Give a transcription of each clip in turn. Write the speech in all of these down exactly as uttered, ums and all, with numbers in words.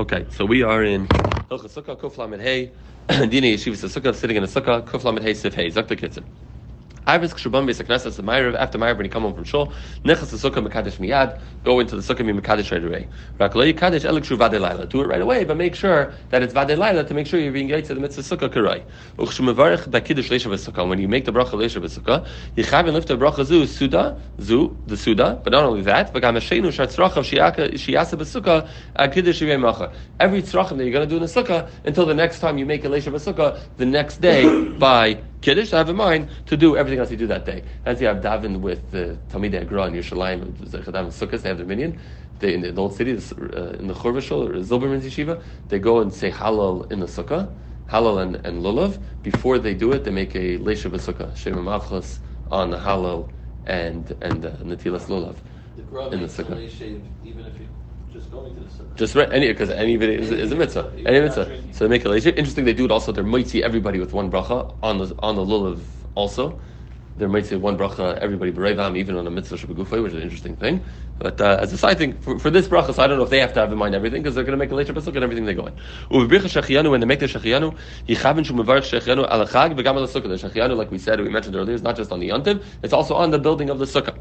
Okay, so we are in Hilchasukka, Kuflam and Hay, Dini Yeshivas Sukkah, sitting in a Sukkah, Kuflam and Hay, Sif Hay, Zakta Kitsa. Iris Kshuban Besaknesas and Mairev, after Mairev when you come home from Shul, Nechas the Sukkah Mekadesh Miyad, go into the Sukkah and be Mekadesh right away. Rakloi Kadesh Elekshru vadeh laila, do it right away, but make sure that it's vadeh laila to make sure you're being yaitz to the mitzvah Sukkah Karai. Uchshumavarech da Kiddush leisha besukha, when you make the bracha leisha besukha, you have and lift the bracha zu, suda, zu, the suda, but not only that, but gamashenu shar tzurachim shiyasa besukha, a Kiddush yemacha. Every tzurachim that you're going to do in the Sukkah until the next time you make a leisha besukha, the next day by Kiddush, I have in mind to do everything else you do that day. As you have Davin with the Talmidei HaGra in Yerushalayim, the chadav and sukkahs, they have their minyan. They, in the old city, uh, in the Chorvashol or Zilberman's yeshiva, they go and say halal in the sukkah, halal and, and lulav. Before they do it, they make a leisha besukha, shema machlas on the halal and and uh, netilas lulav in the sukkah. Even if you just going to the sukkah. Just right, any because any video is, is a mitzvah. Any mitzvah. So they make a leisha. Interesting, they do it also. They're mitzi everybody with one bracha on the on the lulav also. There might say one bracha, everybody Rayvam, even on a mitzvah Shabur, which is an interesting thing. But uh, as a side thing, for, for this bracha, so I don't know if they have to have in mind everything, because they're going to make a leisha besukah and everything they go in. When they make the shekhiyanu, the shekhiyanu, like we said, we mentioned earlier, is not just on the yontiv, it's also on the building of the sukkah.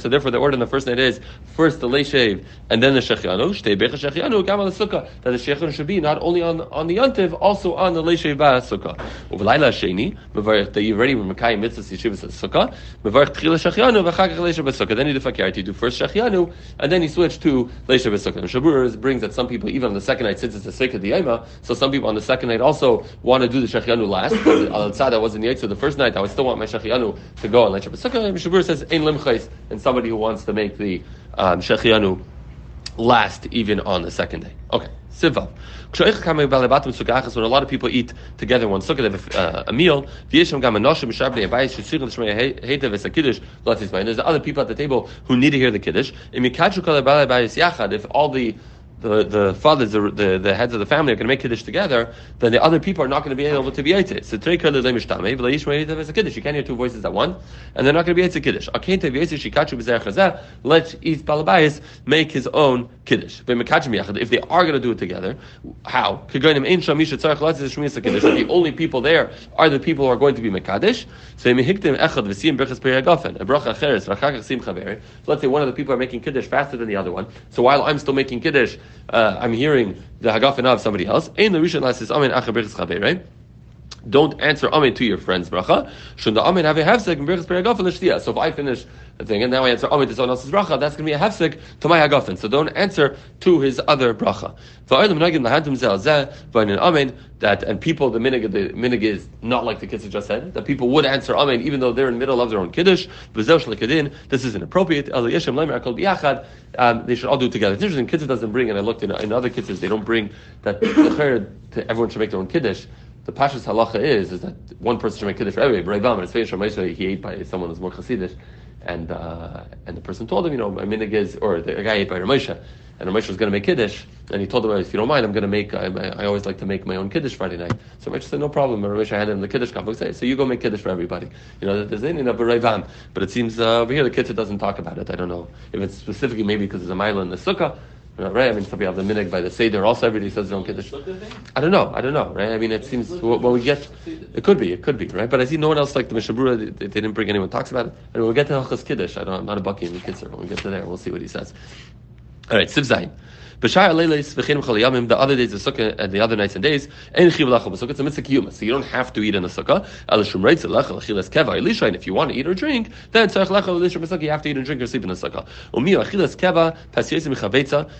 So therefore the order in the first night is, first the leishav, and then the shekhiyanu, that the shekhiyanu should be not only on, on the yontiv, also on the leishav b'sukkah. Uvlaila sheni, mevarich that you've already mekayim mitzvah yeshivas sukkah. Mevarich tchila shekhiyanu v'chagach leisha besukah. Then you do fakirti, you do first shekhiyanu, and then you switch to leisha besukah. And Shabur brings that some people even on the second night, since it's the sake of the yema, so some people on the second night also want to do the shekhiyanu last. Al tzad I wasn't yet, so the first night I would still want my shekhiyanu to go on leisha besukah. And Shabur says ein limchais, and somebody who wants to make the um, shekhiyanu last even on the second day. Okay. Sivav. When a lot of people eat together in one sukkah, they have uh, a meal. There's other people at the table who need to hear the kiddush. If all the The, the fathers, the, the the heads of the family are going to make kiddush together, then the other people are not going to be able to be yaitz. So you can't hear two voices at once, and they're not going to be yaitz kiddush. Let's each balabayis make his own kiddush. If they are going to do it together, how? The only people there are the people who are going to be mekadesh. So let's say one of the people are making kiddush faster than the other one. So while I'm still making kiddush, Uh, I'm hearing the hagafen of somebody else. Ein l'rishon lasis amen achar berachas chaverei. Don't answer amen to your friend's bracha. Shun da amen have a hefsek and berachas peragafen l'shtia. So if I finish the thing and now I answer amen to someone else's bracha, that's going to be a hefsek to my hagafen. So don't answer to his other bracha. Va'adam nagim lahantum zel zeh v'anin amen. That and people, the minig, the minig is not like the kitsa just said. That people would answer amen even though they're in the middle of their own kiddush. This is inappropriate. Um, they should all do it together. It's interesting. Kitsa doesn't bring, and I looked in, in other kitsas, they don't bring that everyone should make their own kiddush. The pasha's halacha is is that one person should make kiddush for everybody. Rayvam, and it's famous Rameshah, he ate by someone who's more chassidish, and uh, and the person told him, you know, my minig is, or the guy ate by Rameshah, and Rameshah was going to make kiddush, and he told him, if you don't mind, I'm going to make. I, I always like to make my own kiddush Friday night. So Rameshah said, no problem. And Rameshah handed him the kiddush cup. Say, so you go make kiddush for everybody. You know, there's any number Rayvam, but it seems uh, over here the kitsa doesn't talk about it. I don't know if it's specifically maybe because there's a mila in the sukkah. Right, I mean, some people have the minig by the seder. Also, everybody says they don't get the. I don't know. I don't know. Right? I mean, it seems when we get, it could be, it could be. Right? But I see no one else like the Mishabura. They, they didn't bring anyone talks about it. And we'll get to Hilchas Kiddush. I don't. I'm not a bucky in the kids. When we get to there, we'll see what he says. All right, Siv Zayin. The other days the sukkah and the other nights and days, it's a mitzvah kiyuma, so you don't have to eat in the sukkah. And if you want to eat or drink, then you have to eat and drink or sleep in the sukkah.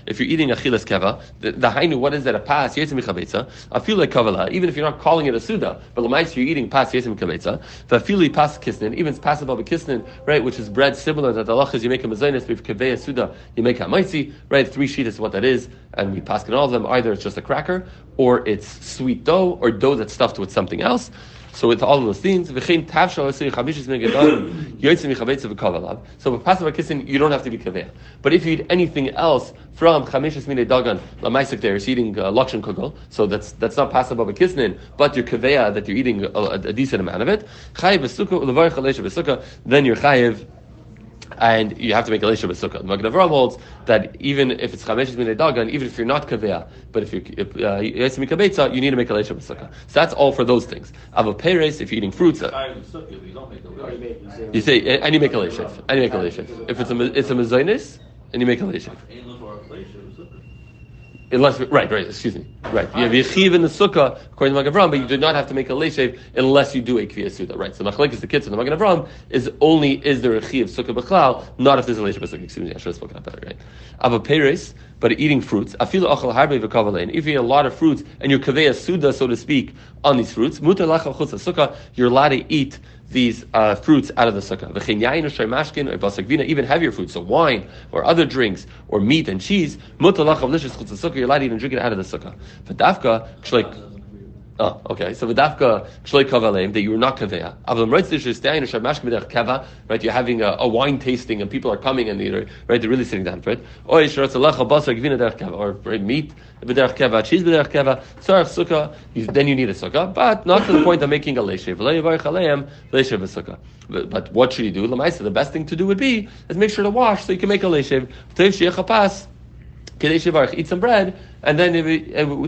If you're eating achilas keva, the, the hainu, what is that? A pas yetsim chavetza. I feel like kavala, even if you're not calling it a suda, but l'mayis you're eating pas yetsim chavetza. Vafili pas kisnin, even pas above a kisnin, right, which is bread similar that the halachas you make a mezainis, with kavei suda you make a maitzi, right? Three sheet is what that is. Is, and we pass in all of them, either it's just a cracker, or it's sweet dough, or dough that's stuffed with something else. So with all of those things, so with pass of a kissin, you don't have to be kaveya. But if you eat anything else from chamishas minei dagan, lamaisik there is eating uh, lakshan kugel, so that's that's not pass of a kissin, but your kaveya that you're eating a, a decent amount of it. Then your chayiv and you have to make a leisha besukha. The Magen Avraham holds that even if it's chameshes minei dagan, even if you're not kaveya, but if you uh, yes mikabetza, you need to make a leisha besukha. So that's all for those things. Ava peres, if you're eating fruits, you say and you make a leisha, and you make a leisha. If it's a it's a mezainis, and you make a leisha. Unless, right, right, excuse me. Right. You have yechiv in the sukkah, according to the Magen Avraham, but you do not have to make a leishav unless you do a kviyas suda. Right. So machlek is the kitsa. The Magen Avraham is only, is there a chiv sukkah b'chlal, not if there's a leisha besukah. Excuse me, I should have spoken out better, right? Ava peres, but eating fruits, afilu achal harbe v'kavalein. If you eat a lot of fruits and you kviyas suda, so to speak, on these fruits, mutar lachal chutz sukkah, you're allowed to eat these uh, fruits out of the sukkah. Even heavier foods, so wine or other drinks or meat and cheese, you're allowed to even drink it out of the sukkah. Oh, okay. So v'dafka kshlei kavaleim, that you are not kaveya. Avlam reitzish is dayin u'shav mashkim derech kava. Right, you're having a, a wine tasting, and people are coming, and they're right, they're really sitting down for it. Or yishratzalacha basar gvina derech kava, or meat derech kava, cheese derech kava, tzarach sukkah. Then you need a sukkah, but not to the point of making a leishav. Le'yavarich aleim leisha besukah. But what should you do? L'maisa, the best thing to do would be is make sure to wash so you can make a leishav. Tev shechapas. Eat some bread, and then uh,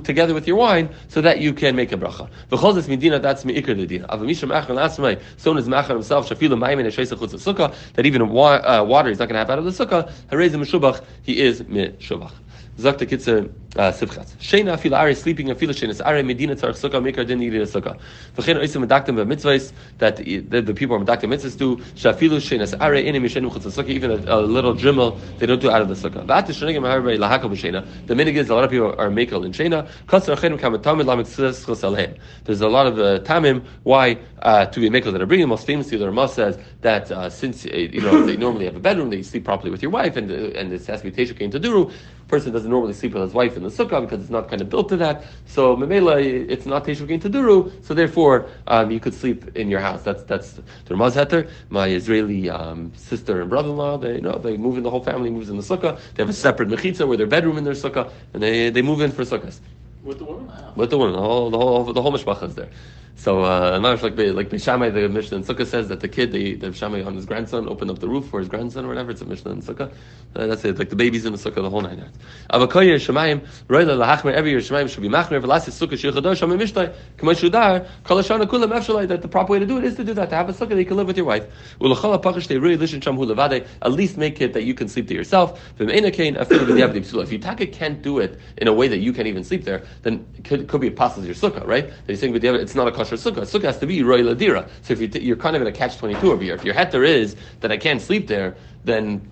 together with your wine, so that you can make a bracha. V'cholzes midina, that's meikar d'dina. Avamisham achron asmai, soon as machar himself shafilu ma'im and sheisa chutz sukkah, that even wa- uh, water he's not going to have out of the sukkah. Harei ze meshubach, he is meshubach. Zak the kitsa sivchatz. Sheina afila ari, sleeping afila sheinas ari medina tzarich sukkah meikar din yidin sukkah. V'chein oisem medaktim b'mitzvahs, that the people are medaktim mitzvahs do shafilu sheinas ari inim yishenu chutz sukkah, even a, a little dremel they don't do out of the sukkah. V'at yishnegim harvei lahakol b'sheina. The minig is a lot of people are meikal in sheina. Katzar chenim kamet tamid lamitzvahs chosalehem. There's a lot of uh, tamim why uh, to be meikal that are bringing. Most famously, the Rameshah says that uh, since uh, you know they normally have a bedroom, they sleep properly with your wife, and uh, and this has to be teishu kain taduru. Person doesn't normally sleep with his wife in the sukkah because it's not kind of built to that. So memela, it's not teishu kain taduru. So therefore, um, you could sleep in your house. That's that's the Ramaz heter. My Israeli um, sister and brother-in-law, they you know they move in. The whole family moves in the sukkah. They have a separate mechitza with their bedroom in their sukkah, and they they move in for sukkahs. With the woman? With the woman. The whole the whole the whole mishpacha is there. So uh like like Beishamai, the Mishnah and Sukkah says that the kid, the the Beishamai on his grandson opened up the roof for his grandson or whatever. It's a Mishnah and Sukkah. Uh, that's it. Like the babies in the Sukkah, the whole nine yards. Avakoy Yerushalayim, Royla lahachmer. Every Yerushalayim should be machmer. Velas Sukkah sheychadash shamim mishtay. K'may shudar kol hashana kulam efshalay. That the proper way to do it is to do that. To have a Sukkah that you can live with your wife. Ulachal apachish teirui lishin shamhu levade. At least make it that you can sleep to yourself. V'meina kain afilu b'diavdi b'sula. If you taka can't do it in a way that you can't even sleep there, then it could, could be a passes your Sukkah, right? That you think it's not a kosher. Sukkah. Sukkah has to be Roy Ladira. So if you t- you're kind of in a catch twenty-two over here. If your heter is that I can't sleep there, then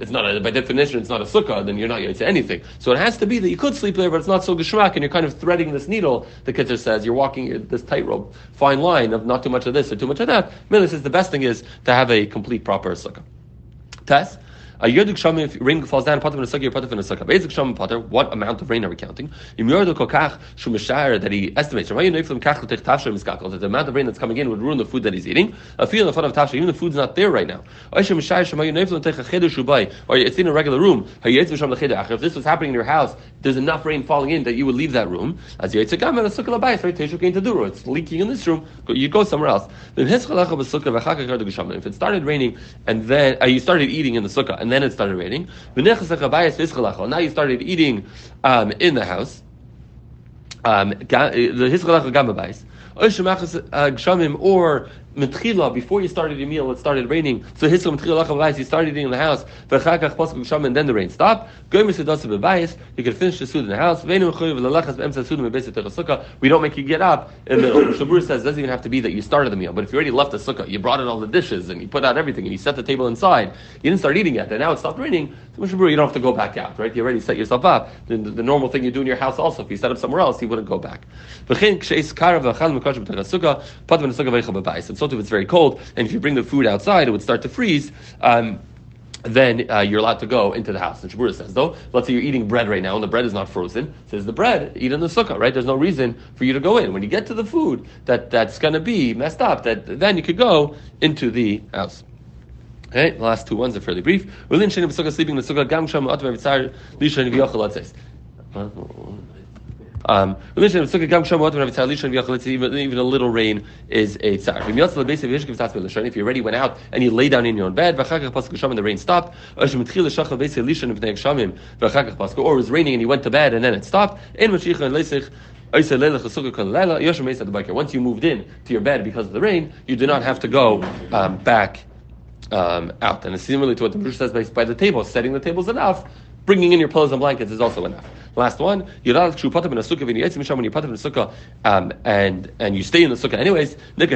it's not a, by definition it's not a sukkah, then you're not going to say anything. So it has to be that you could sleep there, but it's not so geshmak, and you're kind of threading this needle, the kitsa says, you're walking this tightrope, fine line of not too much of this or too much of that. Miller says the best thing is to have a complete proper sukkah. Tess? A yoduk shami, if rain falls down, potter in a sukkah, you're potter in a sukkah. Basic shami potter, what amount of rain are we counting? Im yordu kokach shumashar, that he estimates. That the amount of rain that's coming in would ruin the food that he's eating. A feel in the front of tafsha, even the food's not there right now. Or it's in a regular room. If this was happening in your house, there's enough rain falling in that you would leave that room. As it's leaking in this room, you go somewhere else. If it started raining and then uh, you started eating in the sukkah, and then it started raining. Now you started eating um, in the house. Um, or before you started your meal, it started raining. So you started eating in the house, and then the rain stopped. You could finish the sud in the house. We don't make you get up. And the Shabur says it doesn't even have to be that you started the meal. But if you already left the sukkah, you brought in all the dishes and you put out everything and you set the table inside. You didn't start eating yet, and now it stopped raining. So Shabur, you don't have to go back out, right? You already set yourself up. The, the, the normal thing you do in your house also. If you set up somewhere else, you wouldn't go back. And so if it's very cold, and if you bring the food outside, it would start to freeze. Um, then uh, you're allowed to go into the house. And Shabura says, though, let's say you're eating bread right now, and the bread is not frozen. Says the bread, eat in the sukkah, right? There's no reason for you to go in. When you get to the food that that's going to be messed up, that then you could go into the house. Okay, the last two ones are fairly brief. Sleeping in the sukkah. Gam sham atma vitzar lishan v'yochel atzes. Um, even, even a little rain is a tzar. If you already went out and you lay down in your own bed, and the rain stopped, or it was raining and you went to bed and then it stopped, once you moved in to your bed because of the rain, you do not have to go um, back um, out. And it's similar to what the Medrash says by, by the table. Setting the table is enough. Bringing in your pillows and blankets is also enough. Last one, you're not when you're in the sukkah, um, and and you stay in the sukkah anyways. And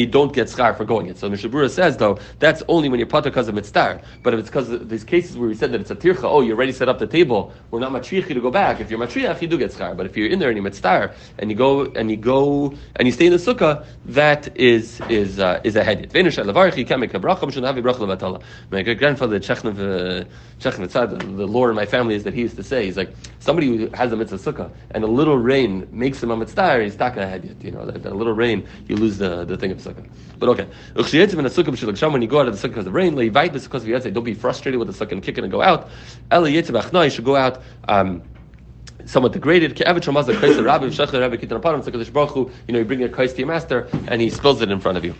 you don't get schar for going it. So the Shabur says though that's only when you're pater because of mitzvah. But if it's because of these cases where we said that it's a tircha, oh you already set up the table, we're not matriach to go back. If you're matriach, you do get schar. But if you're in there and you're mitzvah and you go and you go and you stay in the sukkah, that is is uh, is a hedit. You can't make a bracha. My great grandfather Chechnev. Uh, The, the lore in my family is that he used to say, he's like, somebody who has a mitzvah sukkah and a little rain makes him a mitzvah, he's not going to have it. You know, that, that little rain, you lose the, the thing of sukkah. But okay. When you go out of the sukkah because of rain, don't be frustrated with the sukkah and kick it and go out. You should go out. Um, Somewhat degraded. You know, you bring your kais to your master, and he spills it in front of you.